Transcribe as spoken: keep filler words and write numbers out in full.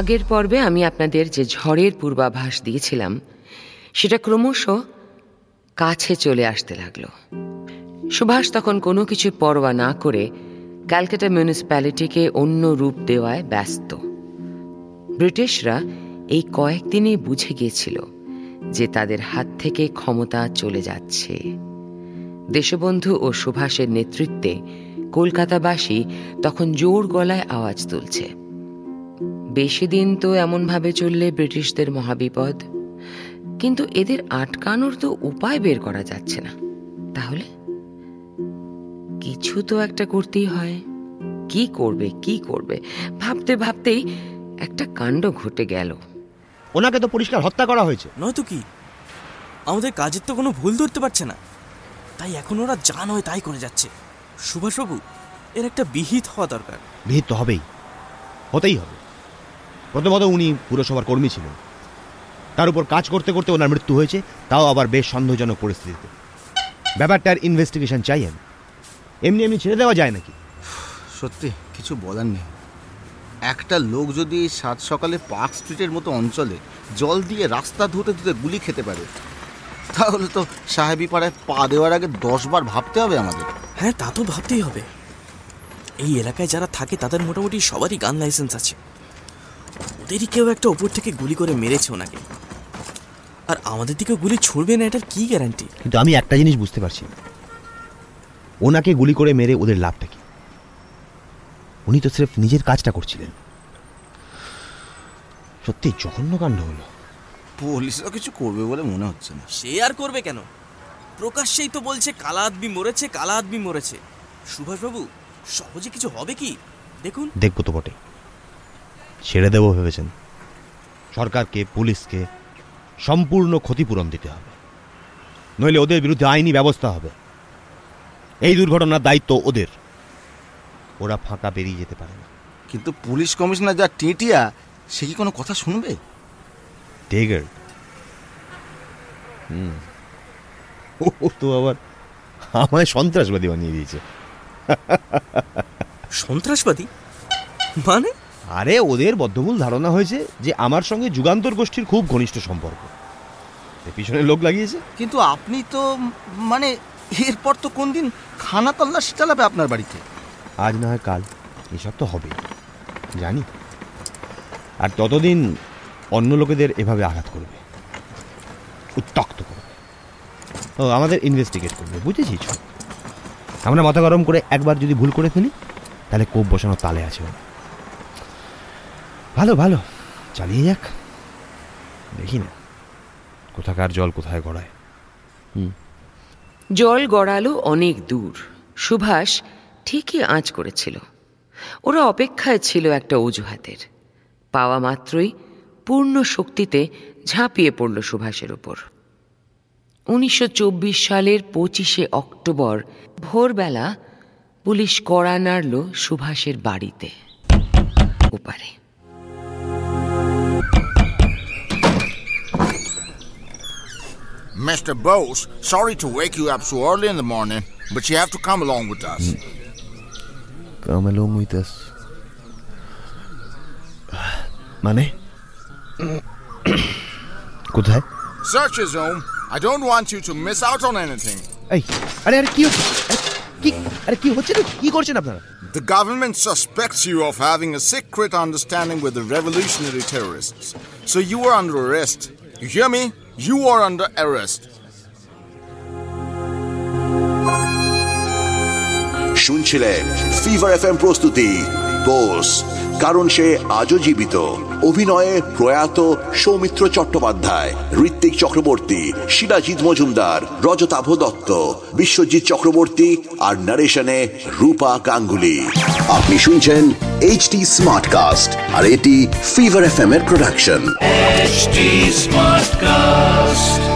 আগের পর্বে আমি আপনাদের যে ঝড়ের পূর্বাভাস দিয়েছিলাম সেটা ক্রমশ কাছে চলে আসতে লাগলো। সুভাষ তখন কোনো কিছু পরোয়া না করে ক্যালকাটা মিউনিসিপ্যালিটিকে অন্য রূপ দেওয়ায় ব্যস্ত। ব্রিটিশরা এই কয়েকদিনে বুঝে গিয়েছিল যে তাদের হাত থেকে ক্ষমতা চলে যাচ্ছে। দেশবন্ধু ও সুভাষের নেতৃত্বে কলকাতাবাসী তখন জোর গলায় আওয়াজ তুলছে, বেশি দিন তো এমনভাবে চললে ব্রিটিশদের মহাবিপদ, কিন্তু এদের আটকানোর তো উপায় বের করা যাচ্ছে না। তাহলে কিছু তো একটা করতেই হয়। কি করবে কি করবে ভাবতে ভাবতেই একটা কাণ্ড ঘটে গেল। ওনাকে তো পরিষ্কার হত্যা করা হয়েছে, নয়তো কি? আমাদের কাজের তো কোনো ভুল ধরতে পারছে না, তাই এখন ওরা যা নয় তাই করে যাচ্ছে। সুভাষবাবু, এর একটা বিহিত হওয়া দরকার। বিহিত তো হবেই, হতেই হবে। প্রথমত উনি পুরসভার কর্মী ছিলেন, তার উপর কাজ করতে করতে ওনার মৃত্যু হয়েছে, তাও আবার বেশ সন্দেহজনক পরিস্থিতিতে। ব্যাপারটার ইনভেস্টিগেশন চাই আমি, এমনি এমনি ছেড়ে দেওয়া যায় নাকি? সত্যি কিছু বলার নেই। একটা লোক যদি সাত সকালে পার্ক স্ট্রিটের মতো অঞ্চলে জল দিয়ে রাস্তা ধুতে ধুতে গুলি খেতে পারে, তাহলে তো সাহেবি পাড়ায় পা দেওয়ার আগে দশবার ভাবতে হবে আমাদের। হ্যাঁ, তা তো ভাবতেই হবে। এই এলাকায় যারা থাকে তাদের মোটামুটি সবারই গান লাইসেন্স আছে। ওদেরই কেউ একটা ওপর থেকে গুলি করে মেরেছে ওনাকে, আর আমাদের দিকে গুলি ছুড়বে না এটার কি গ্যারান্টি? কিন্তু আমি একটা জিনিস বুঝতে পারছি না, ওনাকে গুলি করে মেরে ওদের লাভটা কি? উনি তো স্রেফ নিজের কাজটা করছিলেন। সত্যি জঘন্য কাণ্ড হলো। পুলিশরা কিছু করবে বলে মনে হচ্ছে না। সে আর করবে কেন? প্রকাশ্যেই তো বলছে কালা আদমি মরেছে, কালা আদমি মরেছে। সুভাষবাবু, সহজে কিছু হবে কি? দেখুন। দেখবো তো বটে। ছেড়ে দেবো ভেবেছেন? সরকারকে, পুলিশকে সম্পূর্ণ ক্ষতিপূরণ দিতে হবে, নইলে ওদের বিরুদ্ধে আইনি ব্যবস্থা হবে। এই দুর্ঘটনার দায়িত্ব ওদের, ওরা ফাঁকা বেরিয়ে যেতে পারে না। কিন্তু পুলিশ কমিশনার যা টেটিয়া, সে কি কোনো কথা শুনবে? টেগার হুম ও তো আবার আমায় সন্ত্রাসবাদী বানিয়ে দিয়েছে। সন্ত্রাসবাদী মানে? আরে ওদের বদ্ধমূল ধারণা হয়েছে যে আমার সঙ্গে যুগান্তর গোষ্ঠীর খুব ঘনিষ্ঠ সম্পর্ক, পিছনে লোক লাগিয়েছে। কিন্তু আপনি তো মানে এরপর তো কোন দিন খানা তল্লাশি চালাবে আপনার বাড়িতে? আজ না হয় কাল এসব তো হবে, জানি। আর ততদিন অন্য লোকেদের এভাবে আঘাত করবে, উত্তক্ত করবে, ও আমাদের ইনভেস্টিগেট করবে, বুঝেছিস? আমরা মাথা গরম করে একবার যদি ভুল করে ফেলি তাহলে কোপ বসানো তালে আছে। ভালো ভালো চালিয়ে যাক, দেখি না কোথাকার জল কোথায় গড়ায়। জল গড়ালো অনেক দূর। সুভাষ ঠিকই আঁচ করেছিল। ওরা অপেক্ষায় ছিল একটা অজুহাতের। পাওয়া মাত্রই পূর্ণ শক্তিতে ঝাঁপিয়ে পড়ল সুভাষের উপর। উনিশশো চব্বিশ সালের পঁচিশে অক্টোবর ভোরবেলা পুলিশ কড়া নাড়ল সুভাষের বাড়িতে। ওপারে Mister Bose, sorry to wake you up so early in the morning, but you have to come along with us. Come along with us? Mane? Kothay? Search his home. I don't want you to miss out on anything. Hey, are are ki ki are ki hocche na? Ki korchen apnara? The government suspects you of having a secret understanding with the revolutionary terrorists. So you are under arrest. You hear me? You are under arrest. শুনছিলেন fever FM প্রস্তুতি বোস, কারণ সে আজও জীবিত। অভিনয়ে প্রয়াত সৌমিত্র চট্টোপাধ্যায়, ঋত্বিক চক্রবর্তী, শিলাজিত মজুমদার, রজতা দত্ত, বিশ্বজিৎ চক্রবর্তী আর নারেশনে রূপা কাঙ্গুলি। আপনি শুনছেন এইচটি স্মার্ট কাস্ট, আর এটি ফিভার এফএম এর প্রোডাকশন। HT smart caste.